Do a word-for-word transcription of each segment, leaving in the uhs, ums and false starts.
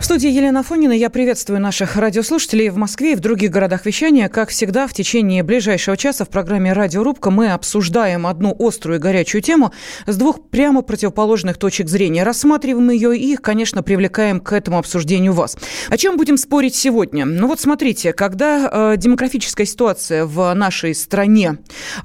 В студии Елена Афонина. Я приветствую наших радиослушателей в Москве и в других городах вещания. Как всегда, в течение ближайшего часа в программе «Радиорубка» мы обсуждаем одну острую и горячую тему с двух прямо противоположных точек зрения. Рассматриваем ее и, конечно, привлекаем к этому обсуждению вас. О чем будем спорить сегодня? Ну вот смотрите, когда э, демографическая ситуация в нашей стране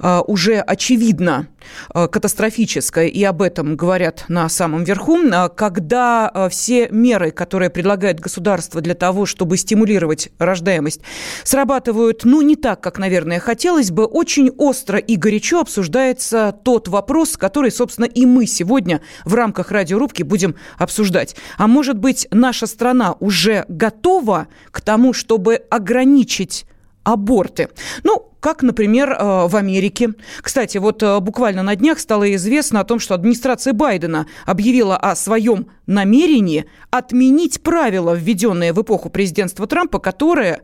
э, уже очевидна, катастрофическая, и об этом говорят на самом верху, когда все меры, которые предлагает государство для того, чтобы стимулировать рождаемость, срабатывают, ну, не так, как, наверное, хотелось бы, очень остро и горячо обсуждается тот вопрос, который, собственно, и мы сегодня в рамках радиорубки будем обсуждать. А может быть, наша страна уже готова к тому, чтобы ограничить аборты? Ну, как, например, в Америке. Кстати, вот буквально на днях стало известно о том, что администрация Байдена объявила о своем намерении отменить правила, введенные в эпоху президентства Трампа, которое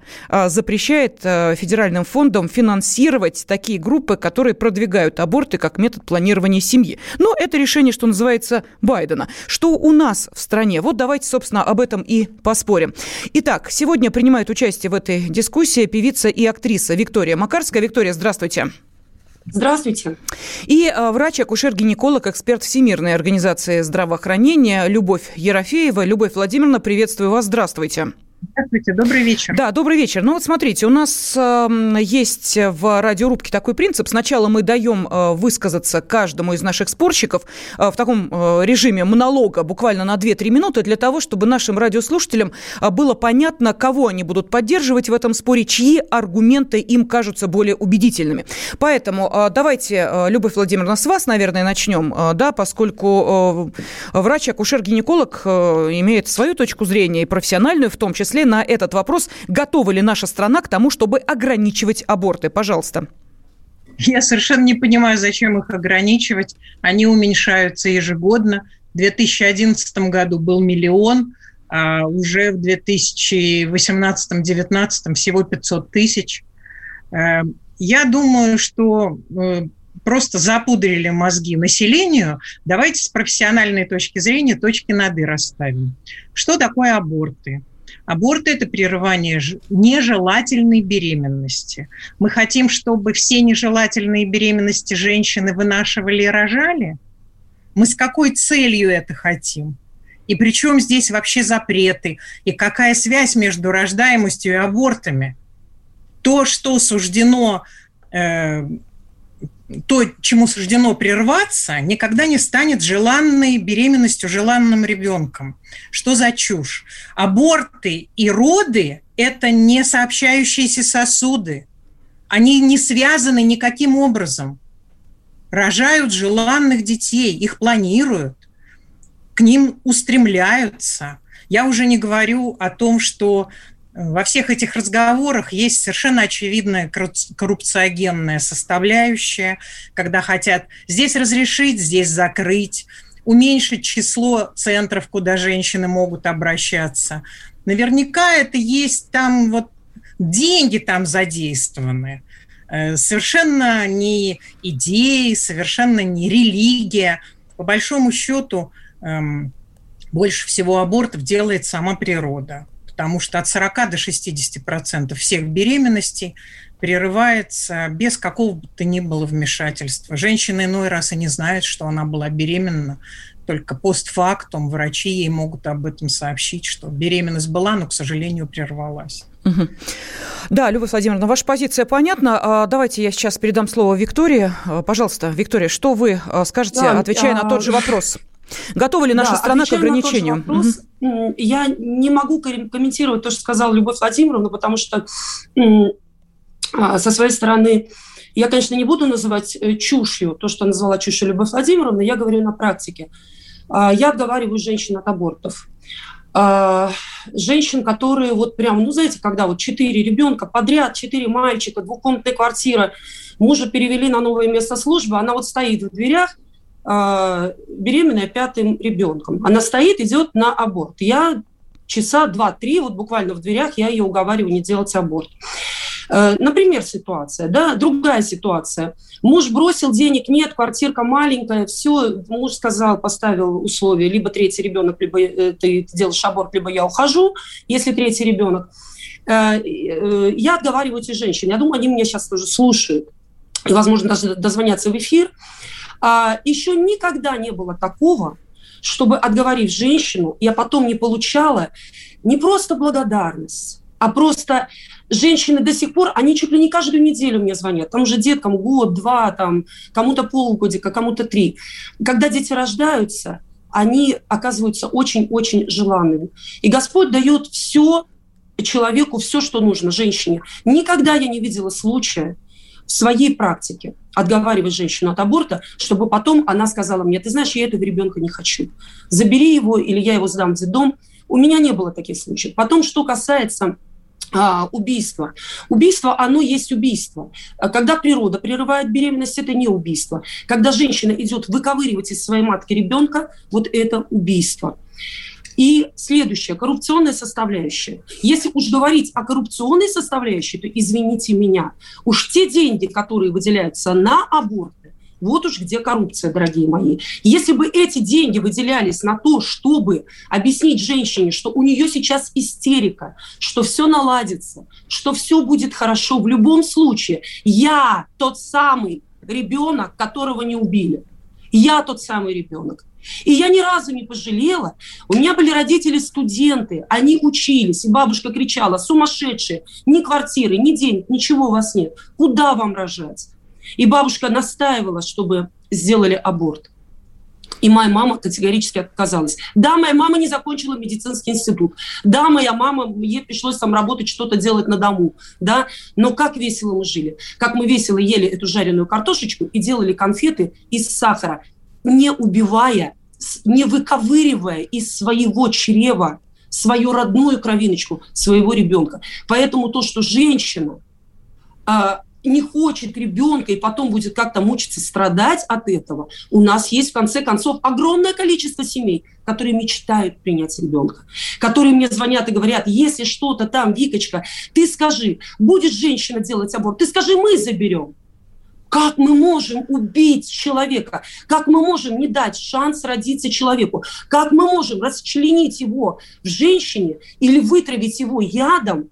запрещает федеральным фондам финансировать такие группы, которые продвигают аборты как метод планирования семьи. Но это решение, что называется, Байдена. Что у нас в стране? Вот давайте, собственно, об этом и поспорим. Итак, сегодня принимает участие в этой дискуссии певица и актриса Виктория Макар. Виктория, здравствуйте. Здравствуйте. И а, врач-акушер-гинеколог, эксперт Всемирной организации здравоохранения Любовь Ерофеева. Любовь Владимировна, приветствую вас. Здравствуйте. Здравствуйте, добрый вечер. Да, добрый вечер. Ну вот смотрите, у нас э, есть в радиорубке такой принцип. Сначала мы даем э, высказаться каждому из наших спорщиков э, в таком э, режиме монолога буквально на две-три минуты для того, чтобы нашим радиослушателям э, было понятно, кого они будут поддерживать в этом споре, чьи аргументы им кажутся более убедительными. Поэтому э, давайте, э, Любовь Владимировна, с вас, наверное, начнем, э, да, поскольку э, врач-акушер-гинеколог э, имеет свою точку зрения, и профессиональную в том числе, на этот вопрос, готова ли наша страна к тому, чтобы ограничивать аборты. Пожалуйста. Я совершенно не понимаю, зачем их ограничивать. Они уменьшаются ежегодно. В две тысячи одиннадцатом году был миллион, а уже в две тысячи восемнадцатом-две тысячи девятнадцатом всего пятьсот тысяч. Я думаю, что просто запудрили мозги населению. Давайте с профессиональной точки зрения точки над «и» расставим. Что такое аборты? Аборт – это прерывание нежелательной беременности. Мы хотим, чтобы все нежелательные беременности женщины вынашивали и рожали? Мы с какой целью это хотим? И при чем здесь вообще запреты? И какая связь между рождаемостью и абортами? То, что суждено, э, то, чему суждено прерваться, никогда не станет желанной беременностью, желанным ребенком. Что за чушь? Аборты и роды – это не сообщающиеся сосуды. Они не связаны никаким образом. Рожают желанных детей, их планируют, к ним устремляются. Я уже не говорю о том, что во всех этих разговорах есть совершенно очевидная коррупциогенная составляющая, когда хотят здесь разрешить, здесь закрыть, уменьшить число центров, куда женщины могут обращаться. Наверняка это есть там, вот деньги там задействованы. Совершенно не идеи, совершенно не религия. По большому счету, больше всего абортов делает сама природа. Потому что от сорок до шестидесяти процентов всех беременностей прерывается без какого бы то ни было вмешательства. Женщина иной раз и не знает, что она была беременна, только постфактум врачи ей могут об этом сообщить, что беременность была, но, к сожалению, прервалась. Угу. Да, Любовь Владимировна, ваша позиция понятна. Давайте я сейчас передам слово Виктории. Пожалуйста, Виктория, что вы скажете, да, отвечая а... на тот же вопрос? Готова ли наша да, страна к ограничению? Вопрос, угу. Я не могу комментировать то, что сказала Любовь Владимировна, потому что со своей стороны я, конечно, не буду называть чушью то, что назвала чушью Любовь Владимировна, я говорю на практике. Я отговариваю женщин от абортов. женщин, которые вот прям, ну, знаете, когда вот четыре ребенка подряд, четыре мальчика, двухкомнатная квартира, мужа перевели на новое место службы, она вот стоит в дверях, беременная пятым ребенком. Она стоит, идет на аборт. Я часа два-три, вот буквально в дверях, я ее уговариваю не делать аборт. Например, ситуация, да, другая ситуация. Муж бросил, денег нет, квартирка маленькая, все, муж сказал, поставил условия, либо третий ребенок, либо ты делаешь аборт, либо я ухожу, если третий ребенок. Я отговариваю эти женщины, я думаю, они меня сейчас тоже слушают, и, возможно, даже дозвонятся в эфир. Еще никогда не было такого, чтобы, отговорив женщину, я потом не получала не просто благодарность, а просто женщины до сих пор, они чуть ли не каждую неделю мне звонят. Там уже деткам год, два, там, кому-то полгодика, кому-то три. Когда дети рождаются, они оказываются очень-очень желанными. И Господь дает все человеку, все, что нужно, женщине. Никогда я не видела случая в своей практике отговаривать женщину от аборта, чтобы потом она сказала мне: ты знаешь, я этого ребенка не хочу. Забери его, или я его сдам в детдом. У меня не было таких случаев. Потом, что касается а, убийства. Убийство, оно есть убийство. Когда природа прерывает беременность, это не убийство. Когда женщина идет выковыривать из своей матки ребенка, вот это убийство. И следующее, коррупционная составляющая. Если уж говорить о коррупционной составляющей, то, извините меня, уж те деньги, которые выделяются на аборты, вот уж где коррупция, дорогие мои. Если бы эти деньги выделялись на то, чтобы объяснить женщине, что у нее сейчас истерика, что все наладится, что все будет хорошо, в любом случае, я тот самый ребенок, которого не убили. Я тот самый ребенок. И я ни разу не пожалела. У меня были родители-студенты, они учились. И бабушка кричала: сумасшедшие, ни квартиры, ни денег, ничего у вас нет. Куда вам рожать? И бабушка настаивала, чтобы сделали аборт. И моя мама категорически отказалась. Да, моя мама не закончила медицинский институт. Да, моя мама, ей пришлось там работать, что-то делать на дому. Да? Но как весело мы жили. Как мы весело ели эту жареную картошечку и делали конфеты из сахара, не убивая, не выковыривая из своего чрева свою родную кровиночку, своего ребенка. Поэтому то, что женщина не хочет ребенка и потом будет как-то мучиться, страдать от этого, у нас есть, в конце концов, огромное количество семей, которые мечтают принять ребенка, которые мне звонят и говорят: если что-то там, Викочка, ты скажи, будет женщина делать аборт, ты скажи, мы заберем. Как мы можем убить человека? Как мы можем не дать шанс родиться человеку? Как мы можем расчленить его в женщине или вытравить его ядом,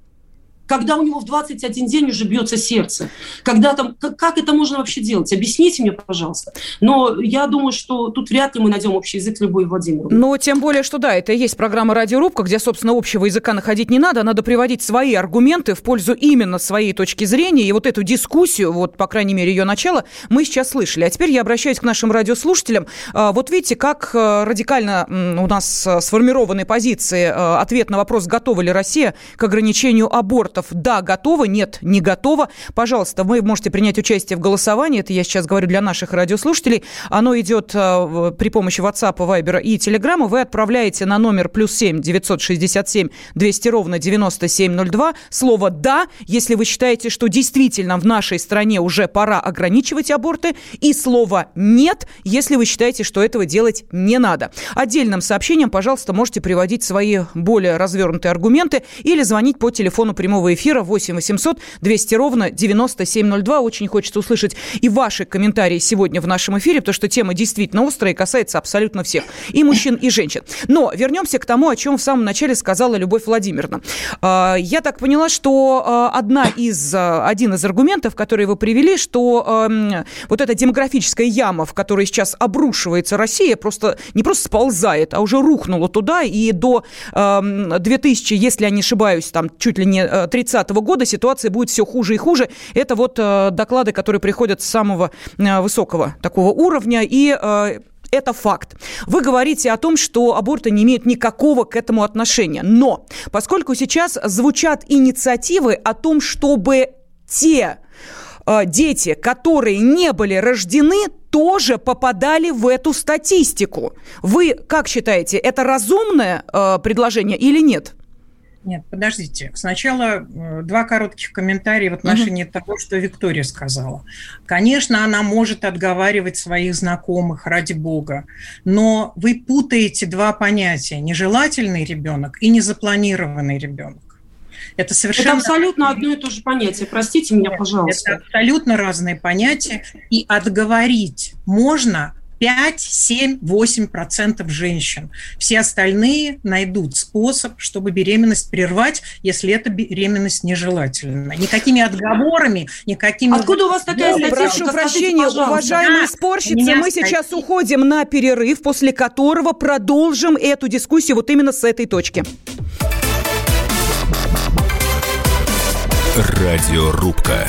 когда у него в двадцать один день уже бьется сердце? Когда там, как, как это можно вообще делать? Объясните мне, пожалуйста. Но я думаю, что тут вряд ли мы найдем общий язык с Любовью Владимировной. Ну, тем более, что да, это и есть программа «Радиорубка», где, собственно, общего языка находить не надо. Надо приводить свои аргументы в пользу именно своей точки зрения. И вот эту дискуссию, вот, по крайней мере, ее начало, мы сейчас слышали. А теперь я обращаюсь к нашим радиослушателям. Вот видите, как радикально у нас сформированы позиции. Ответ на вопрос, готова ли Россия к ограничению аборта. Да, готово, нет, не готово. Пожалуйста, вы можете принять участие в голосовании. Это я сейчас говорю для наших радиослушателей. Оно идет э, при помощи WhatsApp, Viber и Telegram. Вы отправляете на номер плюс семь девятьсот шестьдесят семь двести ровно девяносто семь ноль два слово «да», если вы считаете, что действительно в нашей стране уже пора ограничивать аборты, и слово «нет», если вы считаете, что этого делать не надо. Отдельным сообщением, пожалуйста, можете приводить свои более развернутые аргументы или звонить по телефону прямого эфира восемь восемьсот двести ровно девяносто семь ноль два. Очень хочется услышать и ваши комментарии сегодня в нашем эфире, потому что тема действительно острая и касается абсолютно всех, и мужчин, и женщин. Но вернемся к тому, о чем в самом начале сказала Любовь Владимировна. Я так поняла, что одна из, один из аргументов, которые вы привели, что вот эта демографическая яма, в которой сейчас обрушивается Россия, просто не просто сползает, а уже рухнула туда, и до двухтысячного, если я не ошибаюсь, там чуть ли не тридцатого года ситуация будет все хуже и хуже. Это вот э, доклады, которые приходят с самого э, высокого такого уровня, и э, это факт. Вы говорите о том, что аборты не имеют никакого к этому отношения. Но поскольку сейчас звучат инициативы о том, чтобы те дети, которые не были рождены, тоже попадали в эту статистику. Вы как считаете, это разумное э, предложение или нет? Нет, подождите. Сначала два коротких комментария в отношении uh-huh. того, что Виктория сказала. Конечно, она может отговаривать своих знакомых, ради бога, но вы путаете два понятия: нежелательный ребенок и незапланированный ребенок. Это совершенно... Это абсолютно одно и то же понятие. Простите меня, пожалуйста. Это абсолютно разные понятия. И отговорить можно пять, семь, восемь процентов женщин. Все остальные найдут способ, чтобы беременность прервать, если эта беременность нежелательна. Никакими отговорами, никакими... Откуда у вас такая статистика? Прошу прощения, уважаемые спорщицы, мы сейчас уходим на перерыв, после которого продолжим эту дискуссию вот именно с этой точки. Радиорубка.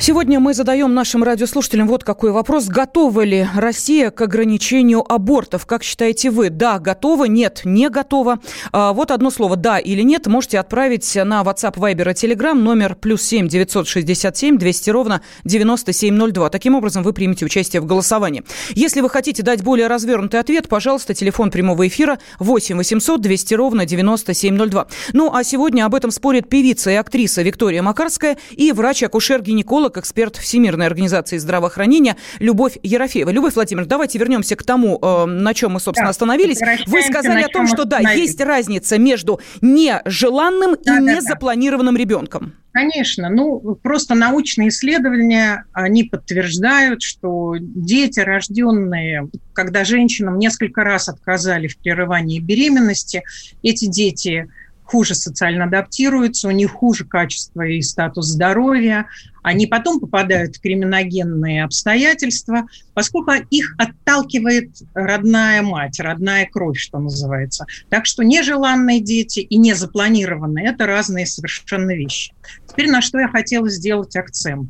Сегодня мы задаем нашим радиослушателям вот какой вопрос. Готова ли Россия к ограничению абортов? Как считаете вы? Да, готова? Нет, не готова? А, вот одно слово «да» или «нет» можете отправить на WhatsApp, Viber и Telegram номер плюс семь девятьсот шестьдесят семь двести ровно девяносто семь ноль два. Таким образом, вы примете участие в голосовании. Если вы хотите дать более развернутый ответ, пожалуйста, телефон прямого эфира восемь восемьсот двести ровно девяносто семь ноль два. Ну, а сегодня об этом спорят певица и актриса Виктория Макарская и врач-акушер-гинеколог, эксперт Всемирной организации здравоохранения Любовь Ерофеева. Любовь Владимировна, давайте вернемся к тому, на чем мы, собственно, да, остановились. Вы сказали о том, что да, есть разница между нежеланным да, и да, незапланированным да. ребенком. Конечно, ну просто научные исследования, они подтверждают, что дети, рожденные, когда женщинам несколько раз отказали в прерывании беременности, эти дети хуже социально адаптируются, у них хуже качество и статус здоровья, они потом попадают в криминогенные обстоятельства, поскольку их отталкивает родная мать, родная кровь, что называется. Так что нежеланные дети и незапланированные – это разные совершенно вещи. Теперь на что я хотела сделать акцент.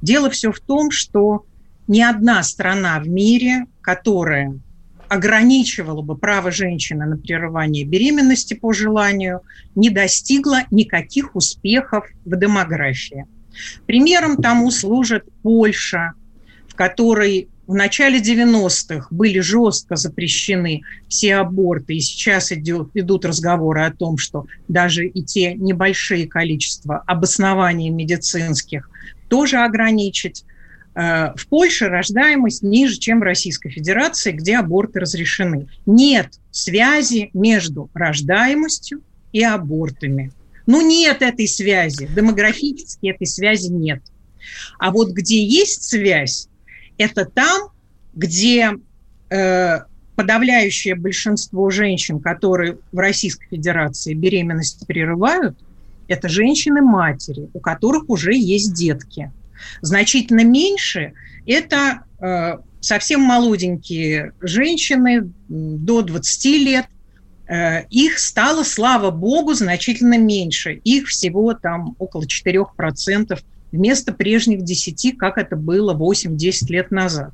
Дело все в том, что ни одна страна в мире, которая ограничивала бы право женщины на прерывание беременности по желанию, не достигла никаких успехов в демографии. Примером тому служит Польша, в которой в начале девяностых были жестко запрещены все аборты, и сейчас идет, идут разговоры о том, что даже и те небольшие количества обоснований медицинских тоже ограничить. В Польше рождаемость ниже, чем в Российской Федерации, где аборты разрешены. Нет связи между рождаемостью и абортами. Ну, нет этой связи. Демографически этой связи нет. А вот где есть связь, это там, где э, подавляющее большинство женщин, которые в Российской Федерации беременность прерывают, это женщины-матери, у которых уже есть детки. Значительно меньше – это э, совсем молоденькие женщины до двадцати лет. Э, их стало, слава богу, значительно меньше. Их всего там около четыре процента вместо прежних десяти процентов, как это было восемь-десять лет назад.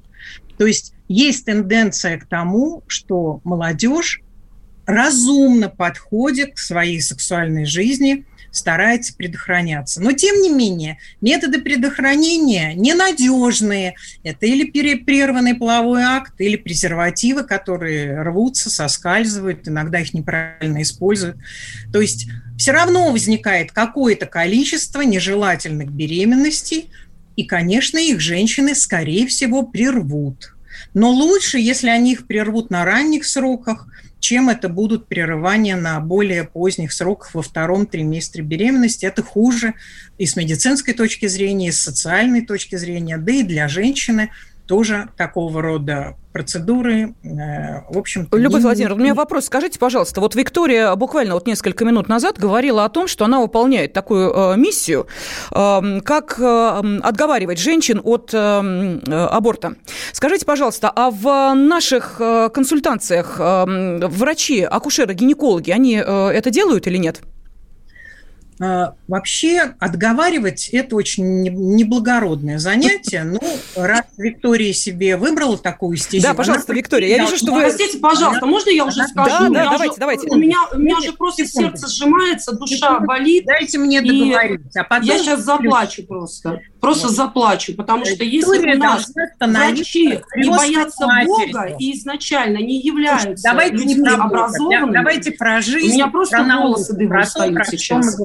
То есть есть тенденция к тому, что молодежь разумно подходит к своей сексуальной жизни, старается предохраняться. Но, тем не менее, методы предохранения ненадежные. Это или прерванный половой акт, или презервативы, которые рвутся, соскальзывают, иногда их неправильно используют. То есть все равно возникает какое-то количество нежелательных беременностей, и, конечно, их женщины, скорее всего, прервут. Но лучше, если они их прервут на ранних сроках, чем это будут прерывания на более поздних сроках во втором триместре беременности. Это хуже и с медицинской точки зрения, и с социальной точки зрения, да и для женщины тоже такого рода процедуры, в общем-то... Любовь не... Владимировна, у меня вопрос. Скажите, пожалуйста, вот Виктория буквально вот несколько минут назад говорила о том, что она выполняет такую миссию, как отговаривать женщин от аборта. Скажите, пожалуйста, а в наших консультациях врачи, акушеры, гинекологи, они это делают или нет? Вообще отговаривать – это очень неблагородное занятие. Ну, раз Виктория себе выбрала такую стезю... Да, пожалуйста, она... Виктория, я да, вижу, что вы... Простите, пожалуйста, можно я уже да, скажу? Да, да, давайте, же... давайте. У меня, у меня же просто секунду. сердце сжимается, душа секунду. болит. Дайте мне договорить. А потом... Я сейчас заплачу просто. Просто вот. заплачу, потому что если у нас врачи не боятся Бога и изначально не являются Слушайте, людьми не образованными... Давайте про жизнь, у меня просто волосы дыбом встают сейчас.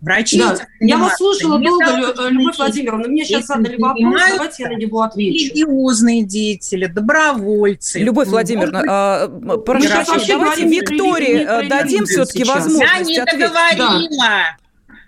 Врачи, да. Я вас слушала долго, Лю- Любовь Владимировна, мне сейчас задали вопрос, давайте я на него отвечу. Религиозные деятели, добровольцы. Любовь Владимировна, а, прошу, давайте Виктории дадим все-таки сейчас. возможность Я не ответить. договорила. Да.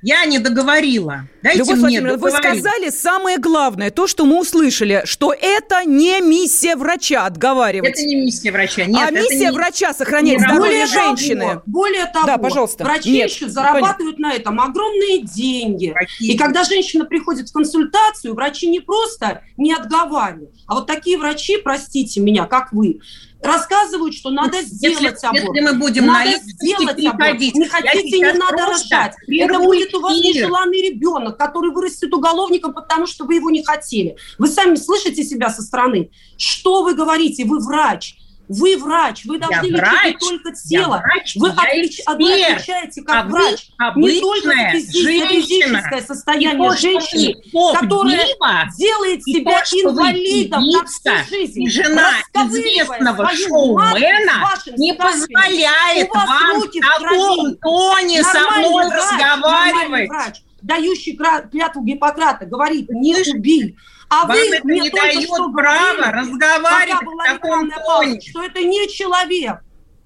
Я не договорила. Дайте Любовь мне Владимировна, вы сказали самое главное, то, что мы услышали, что это не миссия врача отговаривать. Это не миссия врача. Нет, а это миссия не... врача сохранять здоровье женщины. Того, более того, да, пожалуйста. врачи Нет, еще зарабатывают понятно. на этом огромные деньги. Врачи. И когда женщина приходит в консультацию, врачи не просто не отговаривают, а вот такие врачи, простите меня, как вы, рассказывают, что надо сделать если, аборт. Если мы будем надо на сделать аборт. Не хотите, не надо рожать. Это будет у вас нежеланный ребенок, который вырастет уголовником, потому что вы его не хотели. Вы сами слышите себя со стороны. Что вы говорите? Вы врач. Вы врач, вы должны я лечить врач, только тело. Врач, вы отлич, отличаете как Обы, врач не только физическое, физическое состояние то, женщины, поп, которая дима, делает себя то, инвалидом на всю жизнь. Жена известного шоумена не позволяет вам в таком тоне со мной разговаривать. Врач, дающий клятву Гиппократа, говорит, не убей. А Вам вы это мне не дает права разговаривать в таком тоне. Что это не человек.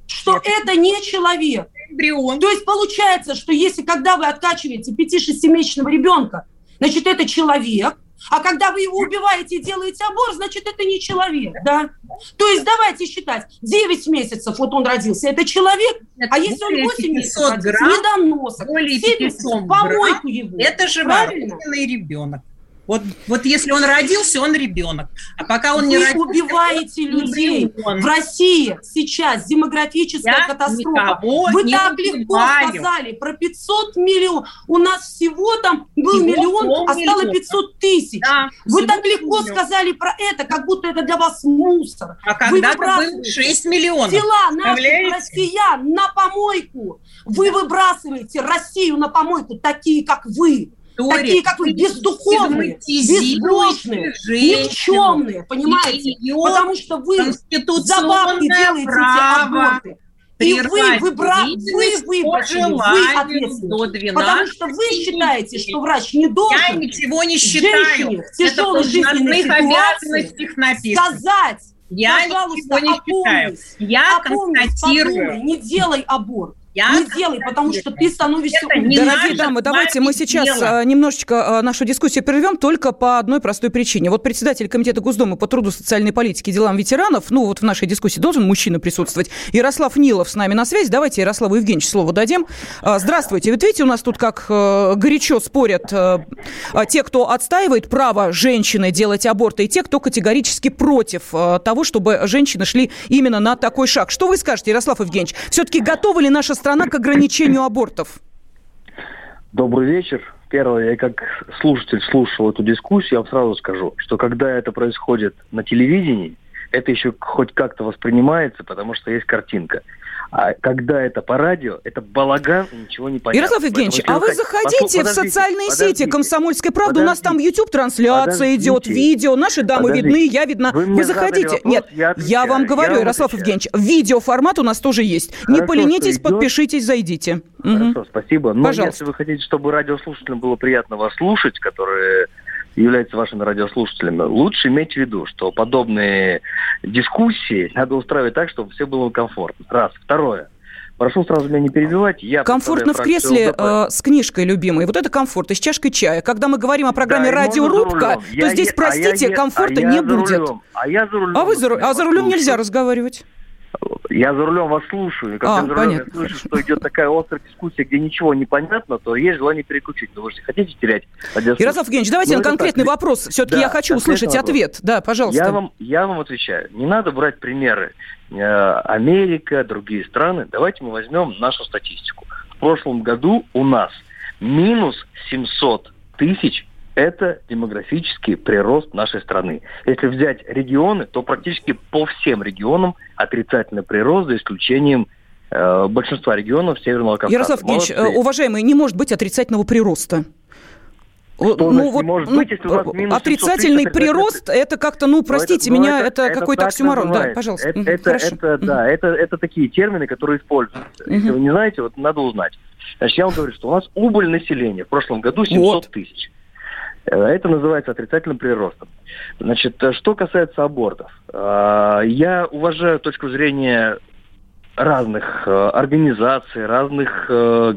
Что это, это не человек. Эмбрион. То есть получается, что если когда вы откачиваете пяти-шестимесячного ребенка, значит, это человек. А когда вы его убиваете и делаете аборт, значит, это не человек. Да? То есть давайте считать, девять месяцев вот он родился, это человек, это а если он восемь месяцев родился, недоносок, семь месяцев, помойку его. Это же воспитанный ребенок. Вот, вот если он родился, он ребенок. А пока он Вы не родился... Вы убиваете людей. Ребенок. В России сейчас демографическая Я катастрофа. Вы так убиваю. легко сказали про пятьсот миллионов. У нас всего там был всего миллион, а стало пятьсот тысяч. Да, Вы так легко миллион. сказали про это, как будто это для вас мусор. А когда-то было шесть миллионов. Тела наших россиян на помойку. Вы выбрасываете Россию на помойку, такие, как вы. Такие, как вы, бездуховные, безбожные, никчемные, понимаете? Потому что вы за бабки делаете эти аборты. И вы, выбра... вы выбрали, вы ответственны. Потому что вы считаете, что врач не должен Я ничего не женщине в тяжелой жизненной ситуации сказать, Я пожалуйста, не опомнись, Я опомнись, подумай, не делай аборт. Я не делай, потому что ты становишься... Дорогие дамы, давайте мы сейчас дело. немножечко нашу дискуссию прервем только по одной простой причине. Вот председатель Комитета Госдумы по труду, социальной политике и делам ветеранов, ну вот в нашей дискуссии должен мужчина присутствовать, Ярослав Нилов с нами на связи. Давайте Ярославу Евгеньевичу слово дадим. Здравствуйте. Ведь видите, у нас тут как горячо спорят те, кто отстаивает право женщины делать аборты, и те, кто категорически против того, чтобы женщины шли именно на такой шаг. Что вы скажете, Ярослав Евгеньевич? Все-таки готова ли наша страна страна к ограничению абортов? Добрый вечер. Первое, я как слушатель слушал эту дискуссию, я вам сразу скажу, что когда это происходит на телевидении, это еще хоть как-то воспринимается, потому что есть картинка. А когда это по радио, это балаган, ничего не понятно. Ярослав Евгеньевич, а вы заходите в социальные сети «Комсомольская правда», у нас там YouTube-трансляция идет, видео, наши дамы видны, я видна. Вы заходите. Нет, я вам говорю, Ярослав Евгеньевич, видеоформат у нас тоже есть. Не поленитесь, подпишитесь, зайдите. Хорошо, спасибо. Но если вы хотите, чтобы радиослушателям было приятно вас слушать, которые являются вашими радиослушателями, лучше иметь в виду, что подобные дискуссии надо устраивать так, чтобы все было комфортно. Раз. Второе. Прошу сразу меня не перебивать. Я комфортно в кресле э, с книжкой, любимой. Вот это комфорт, и с чашкой чая. Когда мы говорим о программе да, «Радиорубка», то я здесь, е... простите, а я... комфорта а я не будет. Рулем. А я за рулем. А, вы за... а за рулем нельзя разговаривать. Я за рулем вас слушаю. Когда а, я за рулем я слышу, что идет такая острая дискуссия, где ничего не понятно, то есть желание переключить. Но вы же хотите терять одежду. Ярослав Евгеньевич, давайте ну, на конкретный так... вопрос. Все-таки да, я хочу услышать вопрос. Ответ. Да, пожалуйста. Я вам, я вам отвечаю. Не надо брать примеры. Америка, другие страны. Давайте мы возьмем нашу статистику. В прошлом году у нас минус семьсот тысяч. Это демографический прирост нашей страны. Если взять регионы, то практически по всем регионам отрицательный прирост, за исключением э, большинства регионов Северного Кавказа. Ярослав Евгеньевич, уважаемый, не может быть отрицательного прироста. Что ну, вот, может ну, быть, если у вас минус отрицательный тысяч, прирост, это как-то, ну, простите это, меня, это, это какой-то оксюморон. Да, пожалуйста. Это, это, это, mm-hmm. да, это, это такие термины, которые используются. Mm-hmm. Если вы не знаете, вот надо узнать. Значит, я вам говорю, что у нас убыль населения в прошлом году семьсот тысяч. Это называется отрицательным приростом. Значит, что касается абортов. Я уважаю точку зрения разных организаций, разных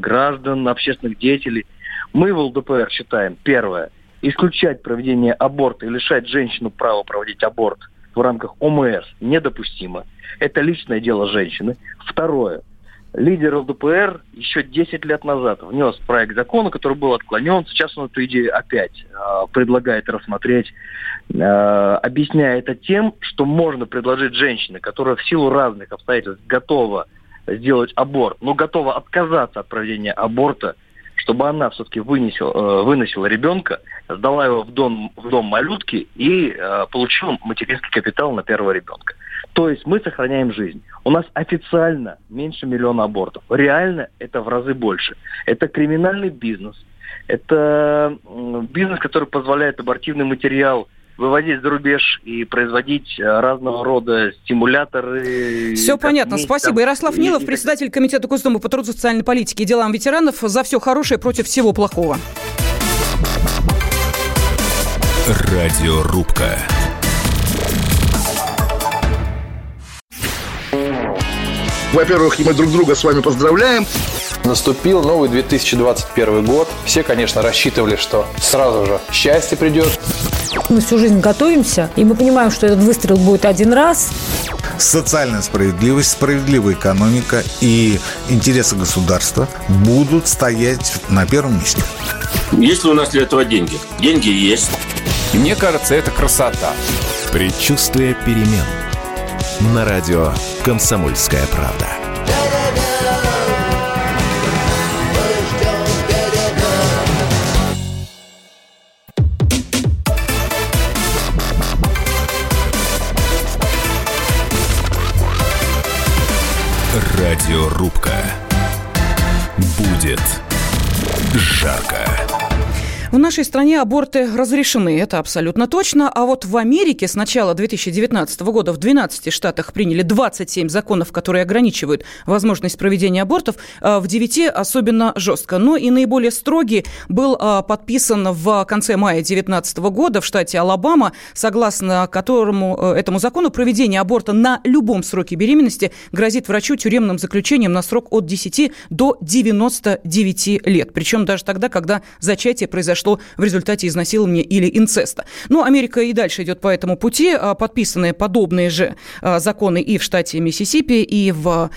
граждан, общественных деятелей. Мы в ЛДПР считаем, первое, исключать проведение аборта и лишать женщину права проводить аборт в рамках ОМС недопустимо. Это личное дело женщины. Второе. Лидер ЛДПР еще десять лет назад внес проект закона, который был отклонен. Сейчас он эту идею опять э, предлагает рассмотреть, э, объясняя это тем, что можно предложить женщине, которая в силу разных обстоятельств готова сделать аборт, но готова отказаться от проведения аборта, чтобы она все-таки вынесла, э, выносила ребенка, сдала его в дом, в дом малютки и э, получила материнский капитал на первого ребенка. То есть мы сохраняем жизнь. У нас официально меньше миллиона абортов. Реально это в разы больше. Это криминальный бизнес. Это бизнес, который позволяет абортивный материал вывозить за рубеж и производить разного рода стимуляторы. Все понятно. Месяц, спасибо. Там, Ярослав и, Нилов, и, председатель комитета Госдумы по труду, социальной политике и делам ветеранов. За все хорошее против всего плохого. Радиорубка. Во-первых, мы друг друга с вами поздравляем. Наступил новый две тысячи двадцать первый год. Все, конечно, рассчитывали, что сразу же счастье придет. Мы всю жизнь готовимся, и мы понимаем, что этот выстрел будет один раз. Социальная справедливость, справедливая экономика и интересы государства будут стоять на первом месте. Есть ли у нас для этого деньги? Деньги есть. И мне кажется, это красота. Предчувствие перемен. На радио «Комсомольская правда». Радиорубка. Будет жарко. В нашей стране аборты разрешены, это абсолютно точно. А вот в Америке с начала две тысячи девятнадцатого года в двенадцати штатах приняли двадцать семь законов, которые ограничивают возможность проведения абортов. В девяти особенно жестко. Но и наиболее строгий был подписан в конце мая две тысячи девятнадцатого года в штате Алабама, согласно которому этому закону проведение аборта на любом сроке беременности грозит врачу тюремным заключением на срок от десяти до девяноста девяти лет. Причем даже тогда, когда зачатие произошло что в результате изнасилования или инцеста. Но Америка и дальше идет по этому пути. Подписаны подобные же законы и в штате Миссисипи, и в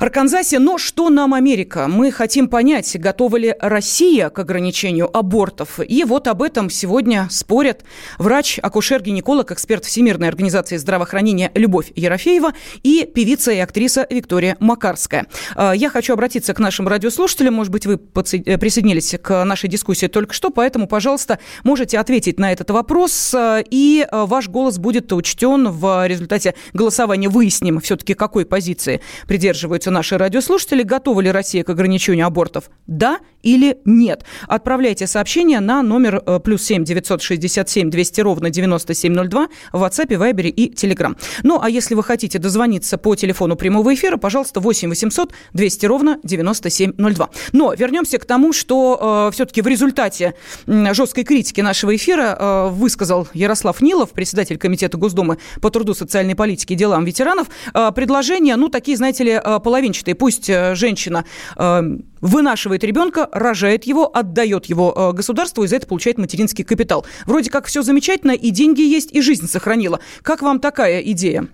Арканзасе. Но что нам Америка? Мы хотим понять, готова ли Россия к ограничению абортов. И вот об этом сегодня спорят врач-акушер-гинеколог, эксперт Всемирной организации здравоохранения Любовь Ерофеева и певица и актриса Виктория Макарская. Я хочу обратиться к нашим радиослушателям. Может быть, вы присоединились к нашей дискуссии только что, поэтому, пожалуйста, можете ответить на этот вопрос, и ваш голос будет учтен в результате голосования. Выясним все-таки, какой позиции придерживаются наши радиослушатели. Готовы ли Россия к ограничению абортов? Да или нет. Отправляйте сообщение на номер плюс семь девятьсот шестьдесят семь двести ровно девяносто семь ноль два в WhatsApp, Viber и Telegram. Ну, а если вы хотите дозвониться по телефону прямого эфира, пожалуйста, восемь восемьсот двести ровно девяносто семь ноль два. Но вернемся к тому, что э, все-таки в результате э, жесткой критики нашего эфира э, высказал Ярослав Нилов, председатель Комитета Госдумы по труду, социальной политике и делам ветеранов, э, предложения, ну, такие, знаете ли, половинчатые. Пусть э, женщина э, вынашивает ребенка, рожает его, отдает его э, государству, и за это получает материнский капитал. Вроде как все замечательно, и деньги есть, и жизнь сохранила. Как вам такая идея?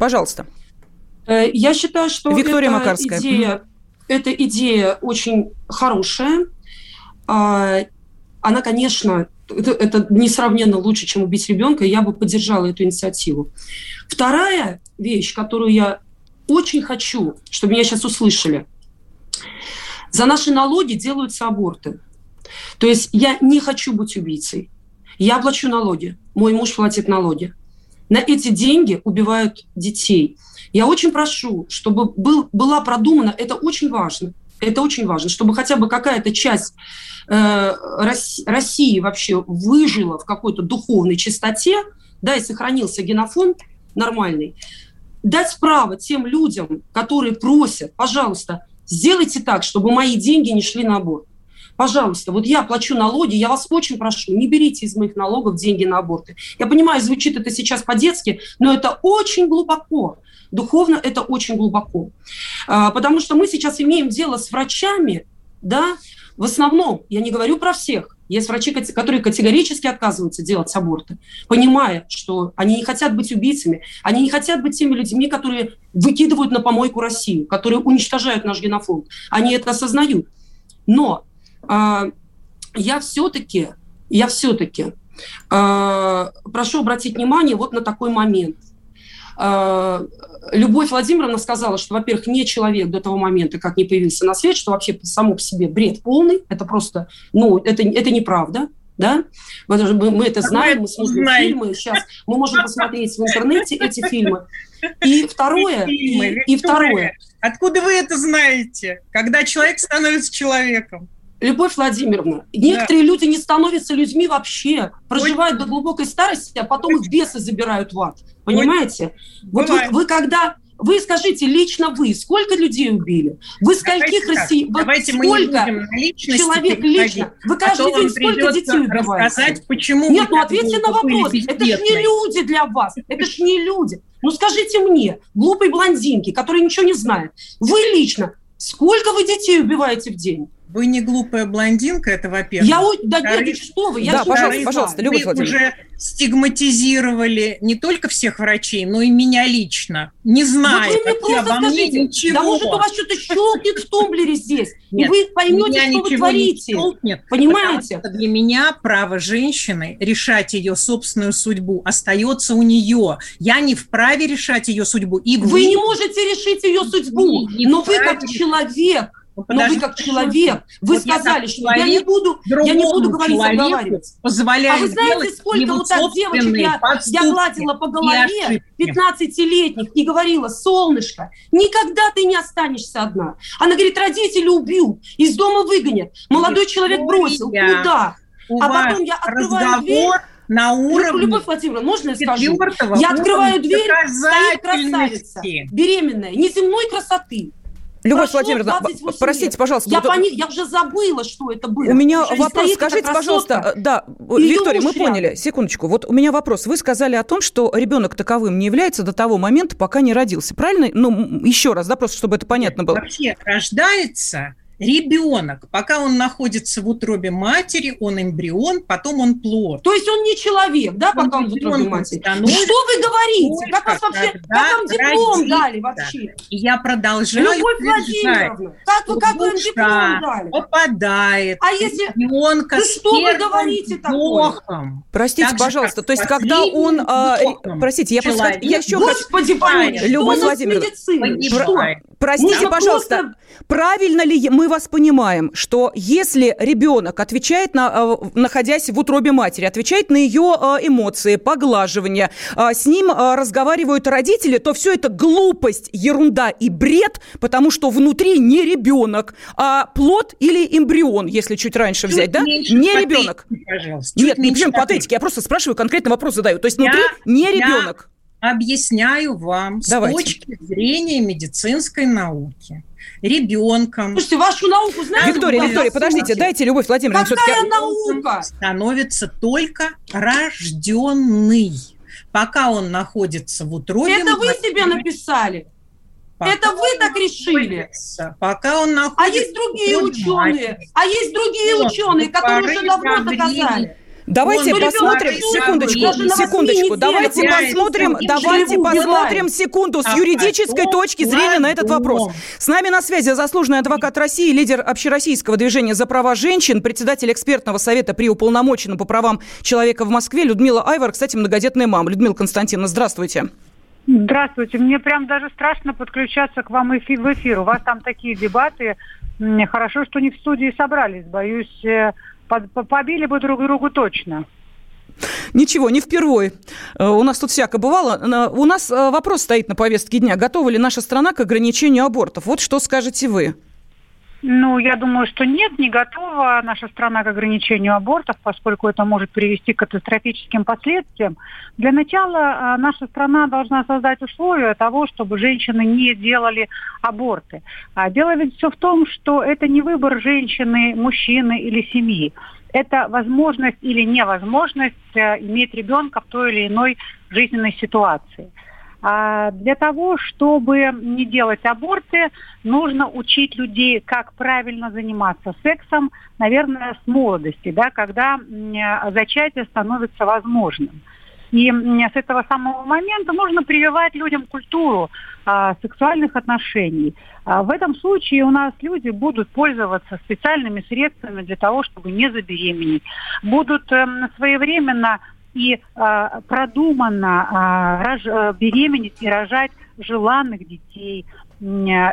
Пожалуйста. Я считаю, что Виктория Макарская. Идея, эта идея очень хорошая. Она, конечно, это, это несравненно лучше, чем убить ребенка. Я бы поддержала эту инициативу. Вторая вещь, которую я очень хочу, чтобы меня сейчас услышали. За наши налоги делаются аборты. То есть я не хочу быть убийцей. Я плачу налоги. Мой муж платит налоги. На эти деньги убивают детей. Я очень прошу, чтобы был, была продумана, это очень важно, это очень важно, чтобы хотя бы какая-то часть э, России, России вообще выжила в какой-то духовной чистоте, да, и сохранился генофонд нормальный. Дать право тем людям, которые просят, пожалуйста, сделайте так, чтобы мои деньги не шли на аборт. Пожалуйста, вот я плачу налоги, я вас очень прошу, не берите из моих налогов деньги на аборты. Я понимаю, звучит это сейчас по-детски, но это очень глубоко. Духовно это очень глубоко. А, потому что мы сейчас имеем дело с врачами, да, в основном, я не говорю про всех, есть врачи, которые категорически отказываются делать аборты, понимая, что они не хотят быть убийцами, они не хотят быть теми людьми, которые выкидывают на помойку Россию, которые уничтожают наш генофонд. Они это осознают. Но а, я все-таки, я все-таки а, прошу обратить внимание вот на такой момент. Любовь Владимировна сказала, что, во-первых, не человек до того момента, как не появился на свет, что вообще само по себе бред полный, это просто, ну, это, это неправда, да, мы это знаем, мы смотрим фильмы, сейчас мы можем посмотреть в интернете эти фильмы. И второе, и, и второе. Откуда вы это знаете, когда человек становится человеком? Любовь Владимировна, некоторые да. люди не становятся людьми вообще, проживают до глубокой старости, а потом их бесы забирают в ад. Понимаете? Вот вы, вы когда... Вы скажите, лично вы, сколько людей убили? Вы скольких россиян... Давайте сколько человек лично? Вы каждый день сколько детей убиваете? Почему Нет, ну ответьте на вопрос. Это же не люди для вас. Это же не люди. Ну скажите мне, глупой блондинке, которая ничего не знает, вы лично, сколько вы детей убиваете в день? Вы не глупая блондинка, это, во-первых. Я, да вторых, нет, что вы, я да, пожалуйста, пожалуйста, Любовь Владимировна. Вы уже стигматизировали не только всех врачей, но и меня лично. Не знаю, вот вы мне просто скажите, ничего. Да может, у вас что-то щелкнет в тумблере здесь, нет, и вы поймете, что вы творите. Щелкнет, понимаете? Для меня право женщины решать ее собственную судьбу остается у нее. Я не вправе решать ее судьбу. И вы, вы не можете решить ее судьбу, не, не но вправе. Вы как человек. Но Подожди, вы как человек, вы вот сказали, я что я не буду, я не буду говорить, заговаривать. А вы знаете, сколько вот так девочек я, я гладила по голове, пятнадцатилетних, и говорила, солнышко, никогда ты не останешься одна. Она говорит, родители убьют, из дома выгонят, молодой и человек бросил, куда? А потом я открываю дверь. На уровне. Любовь Владимировна, можно я скажу? Я открываю дверь, стоит красавица, беременная, неземной красоты. Любовь Прошу Владимировна, простите, пожалуйста. Я, вот... по них, я уже забыла, что это было. У меня уже вопрос, скажите, пожалуйста, да, Виктория, мы поняли, секундочку. Вот у меня вопрос. Вы сказали о том, что ребенок таковым не является до того момента, пока не родился, правильно? Ну, еще раз, да, просто чтобы это понятно было. Вообще рождается ребенок, пока он находится в утробе матери, он эмбрион, потом он плод. То есть он не человек, да, он пока он в утробе матери? Что вы говорите? Как вас вообще, как вам диплом родится. Дали вообще? И я продолжаю. Любовь Владимировна, как вы, как вы им диплом дали? Попадает. А если... Ребенка что вы говорите такое? Простите, так пожалуйста, то есть когда он... А, простите, я просто... Я еще Господи, хочу... Господи, Любовь Владимировна, что? Простите, пожалуйста, правильно ли мы мы вас понимаем, что если ребенок отвечает, на, находясь в утробе матери, отвечает на ее эмоции, поглаживания, с ним разговаривают родители, то все это глупость, ерунда и бред, потому что внутри не ребенок, а плод или эмбрион, если чуть раньше чуть взять, да? Не патетики, ребенок. Пожалуйста. Нет, не причем патетики, я просто спрашиваю, конкретный вопрос задаю. То есть внутри я, не ребенок. Объясняю вам. Давайте. С точки зрения медицинской науки. Ребенком. Слушайте, вашу науку знаете? Виктория, Виктория, подождите, дайте, Любовь Владимировна. Какая наука? Становится только рожденный, пока он находится в утробе. Это вы себе написали? Пока это вы так решили? Пока он находится. А есть другие ученые, а есть другие ученые, которые уже давно доказали. Давайте он, посмотрим, ребенок, секундочку, секундочку, секундочку. давайте теряется, посмотрим, давайте посмотрим, секунду, с юридической а точки зрения на этот вопрос. С нами на связи заслуженный адвокат России, лидер общероссийского движения «За права женщин», председатель экспертного совета при уполномоченном по правам человека в Москве Людмила Айвар, кстати, многодетная мама. Людмила Константиновна, здравствуйте. Здравствуйте, мне прям даже страшно подключаться к вам в эфир, у вас там такие дебаты, хорошо, что не в студии собрались, боюсь... Побили бы друг другу точно. Ничего, не впервой. У нас тут всяко бывало. У нас вопрос стоит на повестке дня. Готова ли наша страна к ограничению абортов? Вот что скажете вы. Ну, я думаю, что нет, не готова наша страна к ограничению абортов, поскольку это может привести к катастрофическим последствиям. Для начала наша страна должна создать условия того, чтобы женщины не делали аборты. А дело ведь все в том, что это не выбор женщины, мужчины или семьи. Это возможность или невозможность иметь ребенка в той или иной жизненной ситуации. А для того, чтобы не делать аборты, нужно учить людей, как правильно заниматься сексом, наверное, с молодости, да, когда зачатие становится возможным. И с этого самого момента нужно прививать людям культуру а, сексуальных отношений. А в этом случае у нас люди будут пользоваться специальными средствами для того, чтобы не забеременеть. Будут э, своевременно... и э, продуманно э, рож... беременеть и рожать желанных детей.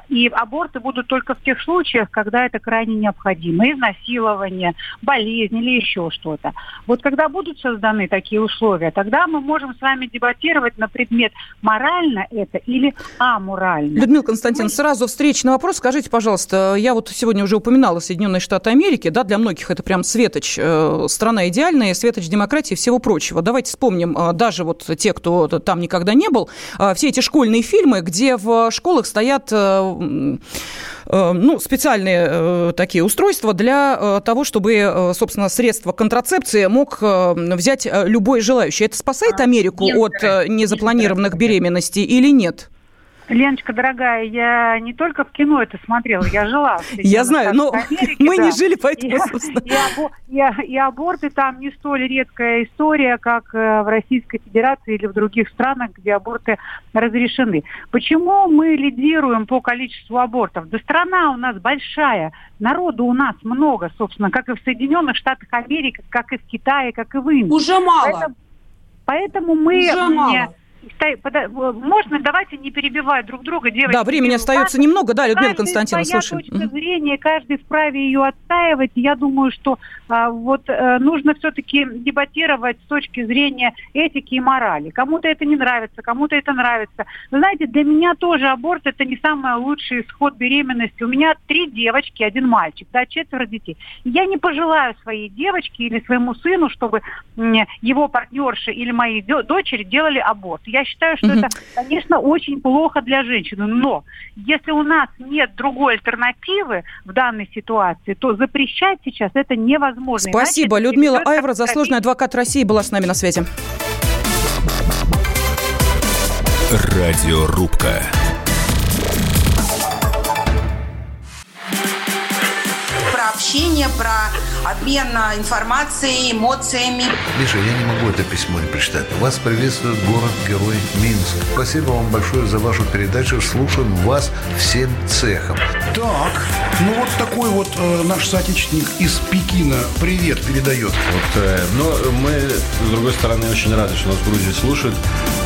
И аборты будут только в тех случаях, когда это крайне необходимо. Изнасилование, болезнь или еще что-то. Вот когда будут созданы такие условия, тогда мы можем с вами дебатировать на предмет, морально это или аморально. Людмила Константиновна, мы... сразу встречный вопрос. Скажите, пожалуйста, я вот сегодня уже упоминала Соединенные Штаты Америки. Да, для многих это прям светоч, страна идеальная, светоч демократии и всего прочего. Давайте вспомним даже вот те, кто там никогда не был, все эти школьные фильмы, где в школах стоят ну, специальные такие устройства для того, чтобы, собственно, средства контрацепции мог взять любой желающий. Это спасает Америку нет, от незапланированных нет. беременностей или нет? Леночка, дорогая, я не только в кино это смотрела, я жила. Я знаю, но мы не жили, поэтому... И аборты там не столь редкая история, как в Российской Федерации или в других странах, где аборты разрешены. Почему мы лидируем по количеству абортов? Да страна у нас большая, народу у нас много, собственно, как и в Соединенных Штатах Америки, как и в Китае, как и в Индии. Уже мало. Поэтому мы... Можно, давайте не перебивать друг друга, девочки. Да, времени остается немного, да, Людмила Константиновна, слушай. Каждая точка зрения, каждый вправе ее отстаивать. Я думаю, что а, вот а, нужно все-таки дебатировать с точки зрения этики и морали. Кому-то это не нравится, кому-то это нравится. Вы знаете, для меня тоже аборт – это не самый лучший исход беременности. У меня три девочки, один мальчик, да, четверо детей. Я не пожелаю своей девочке или своему сыну, чтобы его партнерши или мои дочери делали аборт. Я считаю, что mm-hmm. это, конечно, очень плохо для женщины. Но если у нас нет другой альтернативы в данной ситуации, то запрещать сейчас это невозможно. Спасибо. Иначе Людмила Айвар, заслуженный адвокат России, была с нами на связи. Радиорубка. Про общение, про... обмен информацией, эмоциями. Миша, я не могу это письмо не прочитать. Вас приветствует город-герой Минск. Спасибо вам большое за вашу передачу. Слушаем вас всем цехом. Так, ну вот такой вот э, наш соотечественник из Пекина привет передает. Вот, э, но мы, с другой стороны, очень рады, что нас в Грузии слушают.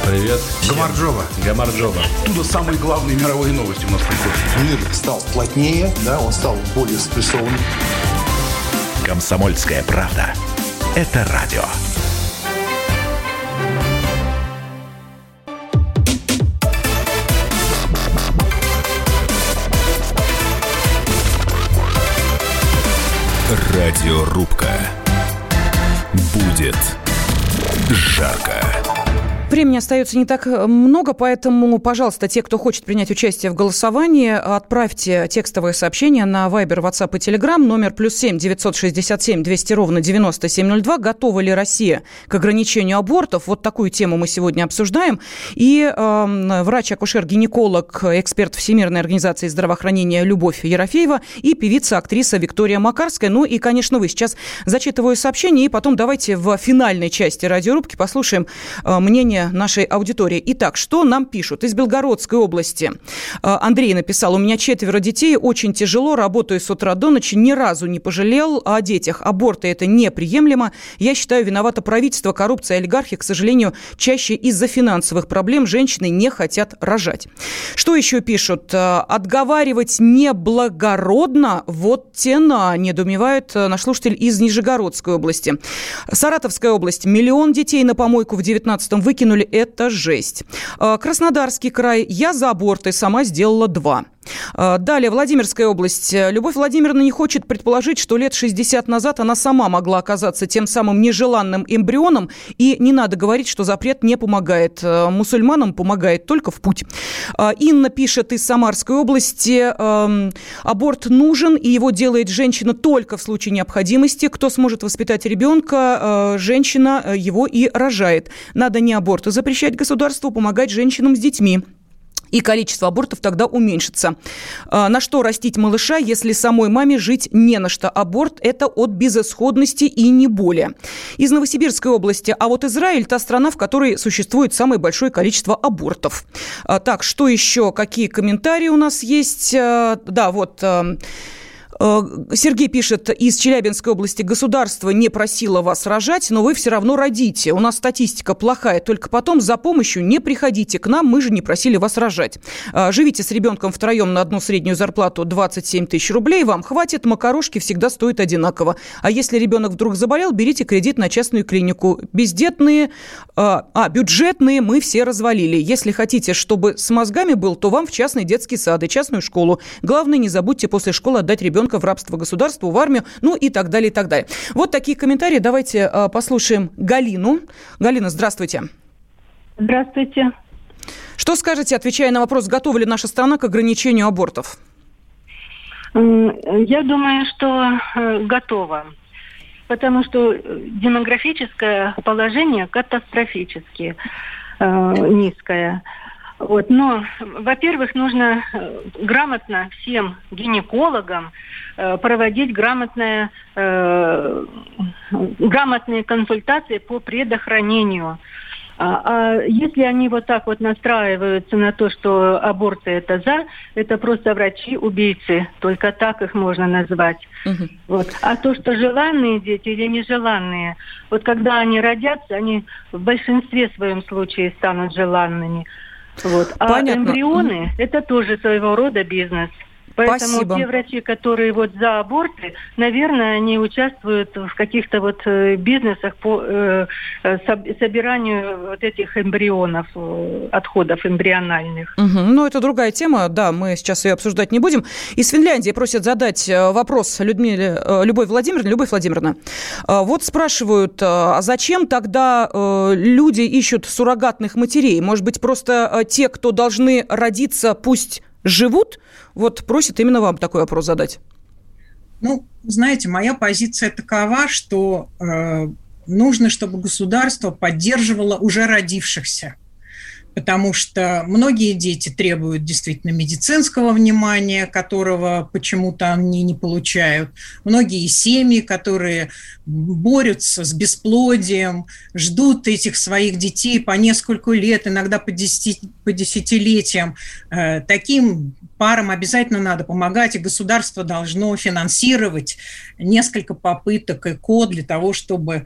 Привет. Гамарджоба. Гамарджоба. Оттуда самые главные мировые новости у нас приходят. Мир стал плотнее, да, он стал более спрессованным. Комсомольская правда. Это радио. Радиорубка. Будет жарко. Времени остается не так много, поэтому, пожалуйста, те, кто хочет принять участие в голосовании, отправьте текстовые сообщения на Viber, WhatsApp и Telegram. Номер плюс семь девятьсот шестьдесят семь двести ровно девяносто семь ноль два. Готова ли Россия к ограничению абортов? Вот такую тему мы сегодня обсуждаем. И э, врач-акушер-гинеколог, эксперт Всемирной организации здравоохранения Любовь Ерофеева и певица-актриса Виктория Макарская. Ну и, конечно, вы сейчас зачитываю сообщения, и потом давайте в финальной части радиорубки послушаем э, мнение нашей аудитории. Итак, что нам пишут? Из Белгородской области Андрей написал: у меня четверо детей, очень тяжело, работаю с утра до ночи, ни разу не пожалел о детях. Аборты — это неприемлемо. Я считаю, виновато правительство, коррупция, олигархи, к сожалению, чаще из-за финансовых проблем женщины не хотят рожать. Что еще пишут? Отговаривать неблагородно, вот тена, недоумевает наш слушатель из Нижегородской области. Саратовская область. Миллион детей на помойку в девятнадцатом выкинули. Это жесть. Краснодарский край. Я за аборты, сама сделала два. Далее, Владимирская область. Любовь Владимировна не хочет предположить, что лет шестьдесят назад она сама могла оказаться тем самым нежеланным эмбрионом. И не надо говорить, что запрет не помогает. Мусульманам помогает только в путь. Инна пишет из Самарской области. Аборт нужен, и его делает женщина только в случае необходимости. Кто сможет воспитать ребенка, женщина его и рожает. Надо не аборты запрещать государству, помогать женщинам с детьми. И количество абортов тогда уменьшится. На что растить малыша, если самой маме жить не на что? Аборт – это от безысходности и не более. Из Новосибирской области. А вот Израиль – та страна, в которой существует самое большое количество абортов. Так, что еще? Какие комментарии у нас есть? Да, вот... Сергей пишет из Челябинской области. Государство не просило вас рожать, но вы все равно родите. У нас статистика плохая. Только потом за помощью не приходите к нам. Мы же не просили вас рожать. Живите с ребенком втроем на одну среднюю зарплату двадцать семь тысяч рублей. Вам хватит. Макарошки всегда стоят одинаково. А если ребенок вдруг заболел, берите кредит на частную клинику. Бездетные, а бюджетные мы все развалили. Если хотите, чтобы с мозгами был, то вам в частный детский сад и частную школу. Главное, не забудьте после школы отдать ребенка в рабство государству, в армию, ну и так далее, и так далее. Вот такие комментарии. Давайте э, послушаем Галину. Галина, здравствуйте. Здравствуйте. Что скажете, отвечая на вопрос, готова ли наша страна к ограничению абортов? Я думаю, что готова. Потому что демографическое положение катастрофически э, низкое. Вот, но, во-первых, нужно грамотно всем гинекологам э, проводить грамотные, э, грамотные консультации по предохранению. А, а если они вот так вот настраиваются на то, что аборты это за, это просто врачи-убийцы, только так их можно назвать. Угу. Вот. А то, что желанные дети или нежеланные, вот когда они родятся, они в большинстве своем случае станут желанными. Вот. А понятно. Эмбрионы – это тоже своего рода бизнес. Поэтому спасибо. Те врачи, которые вот за аборты, наверное, они участвуют в каких-то вот бизнесах по э, собиранию вот этих эмбрионов, отходов эмбриональных. Угу. Ну, это другая тема, да, мы сейчас ее обсуждать не будем. Из Финляндии просят задать вопрос Людмиле, Любовь Владимировна. Любовь Владимировна, вот спрашивают, а зачем тогда люди ищут суррогатных матерей? Может быть, просто те, кто должны родиться, пусть... живут? Вот просит именно вам такой вопрос задать. Ну, знаете, моя позиция такова, что э, нужно, чтобы государство поддерживало уже родившихся. потому что многие дети требуют действительно медицинского внимания, которого почему-то они не получают. Многие семьи, которые борются с бесплодием, ждут этих своих детей по несколько лет, иногда по, десяти, по десятилетиям. Таким парам обязательно надо помогать, и государство должно финансировать несколько попыток ЭКО для того, чтобы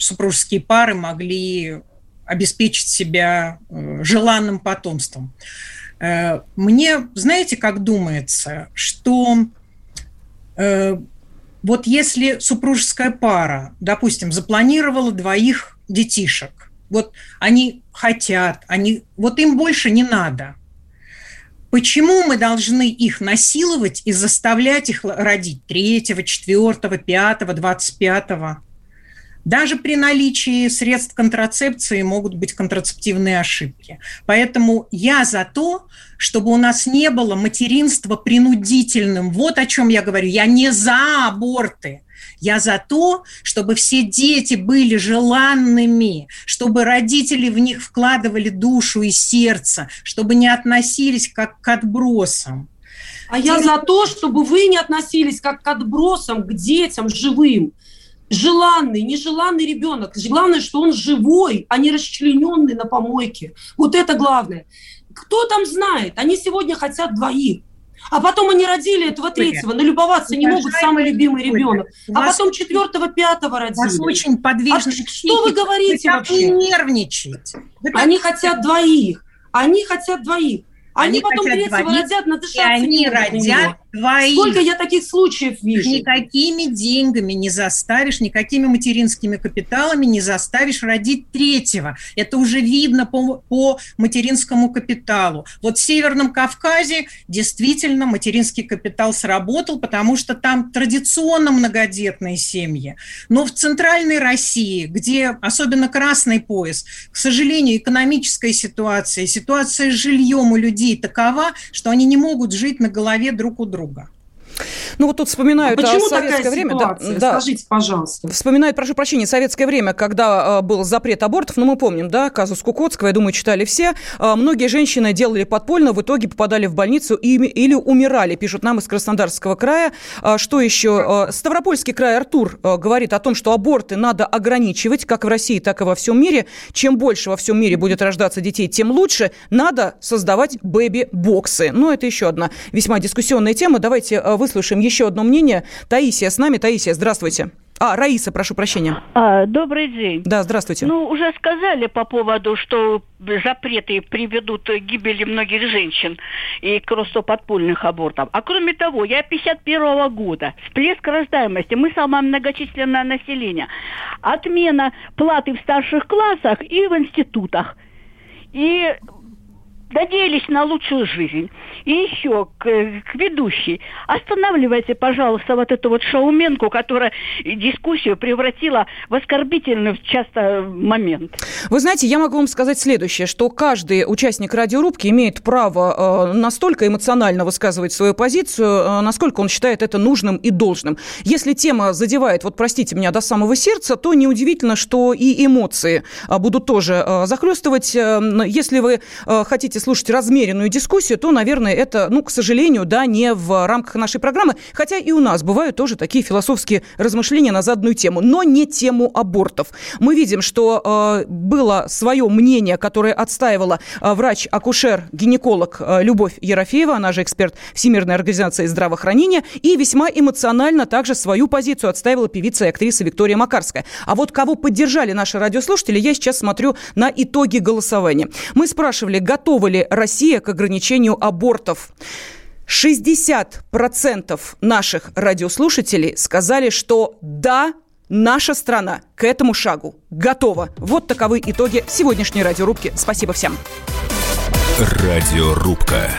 супружеские пары могли обеспечить себя желанным потомством. Мне, знаете, как думается, что вот если супружеская пара, допустим, запланировала двоих детишек, вот они хотят, они, вот им больше не надо. Почему мы должны их насиловать и заставлять их родить третьего, четвертого, пятого, двадцать пятого? Даже при наличии средств контрацепции могут быть контрацептивные ошибки. Поэтому я за то, чтобы у нас не было материнства принудительным. Вот о чем я говорю. Я не за аборты. Я за то, чтобы все дети были желанными, чтобы родители в них вкладывали душу и сердце, чтобы не относились как к отбросам. А я за то, чтобы вы не относились как к отбросам, к детям живым. Желанный, нежеланный ребенок. Главное, что он живой, а не расчлененный на помойке. Вот это главное. Кто там знает? Они сегодня хотят двоих. А потом они родили этого третьего, налюбоваться не могут, самый любимый ребенок. А потом четвертого, пятого родили. У вас очень подвижный психик. Что вы говорите вообще? Вы нервничаете. Они хотят двоих. Они хотят двоих. Они, они потом третьего родят, надышаться они не родят двоих. Сколько я таких случаев вижу? Никакими деньгами не заставишь, никакими материнскими капиталами не заставишь родить третьего. Это уже видно по, по материнскому капиталу. Вот в Северном Кавказе действительно материнский капитал сработал, потому что там традиционно многодетные семьи. Но в Центральной России, где особенно Красный пояс, к сожалению, экономическая ситуация, ситуация с жильем у людей такова, что они не могут жить на голове друг у друга. Ну вот тут вспоминают а почему советское такая время, ситуация? Да, скажите, да, пожалуйста. Вспоминают, прошу прощения, советское время, когда был запрет абортов, но ну, мы помним, да, казус Кукотского, я думаю, читали все. Многие женщины делали подпольно, в итоге попадали в больницу и, или умирали, пишут нам из Краснодарского края. Что еще? Ставропольский край, Артур говорит о том, что аборты надо ограничивать, как в России, так и во всем мире. Чем больше во всем мире будет рождаться детей, тем лучше. Надо создавать бэби-боксы. Ну, это еще одна весьма дискуссионная тема. Давайте вы Слушаем еще одно мнение. Таисия с нами. Таисия, здравствуйте. А, Раиса, прошу прощения. А, добрый день. Да, здравствуйте. Ну, уже сказали по поводу, что запреты приведут к гибели многих женщин и к росту подпольных абортов. А кроме того, я пятьдесят первого года, всплеск рождаемости, мы самое многочисленное население, отмена платы в старших классах и в институтах. И... надеялись на лучшую жизнь. И еще к, к ведущей. Останавливайте, пожалуйста, вот эту вот шоуменку, которая дискуссию превратила в оскорбительный часто момент. Вы знаете, я могу вам сказать следующее, что каждый участник радиорубки имеет право э, настолько эмоционально высказывать свою позицию, э, насколько он считает это нужным и должным. Если тема задевает, вот простите меня, до самого сердца, то неудивительно, что и эмоции э, будут тоже э, захлестывать. Э, если вы э, хотите слушать размеренную дискуссию, то, наверное, это, ну, к сожалению, да, не в рамках нашей программы, хотя и у нас бывают тоже такие философские размышления на заданную тему, но не тему абортов. Мы видим, что э, было свое мнение, которое отстаивала э, врач-акушер-гинеколог э, Любовь Ерофеева, она же эксперт Всемирной организации здравоохранения, и весьма эмоционально также свою позицию отстаивала певица и актриса Виктория Макарская. А вот кого поддержали наши радиослушатели, я сейчас смотрю на итоги голосования. Мы спрашивали, готовы ли Россия к ограничению абортов. шестьдесят процентов наших радиослушателей сказали, что да, наша страна к этому шагу готова. Вот таковы итоги сегодняшней радиорубки. Спасибо всем. Радиорубка.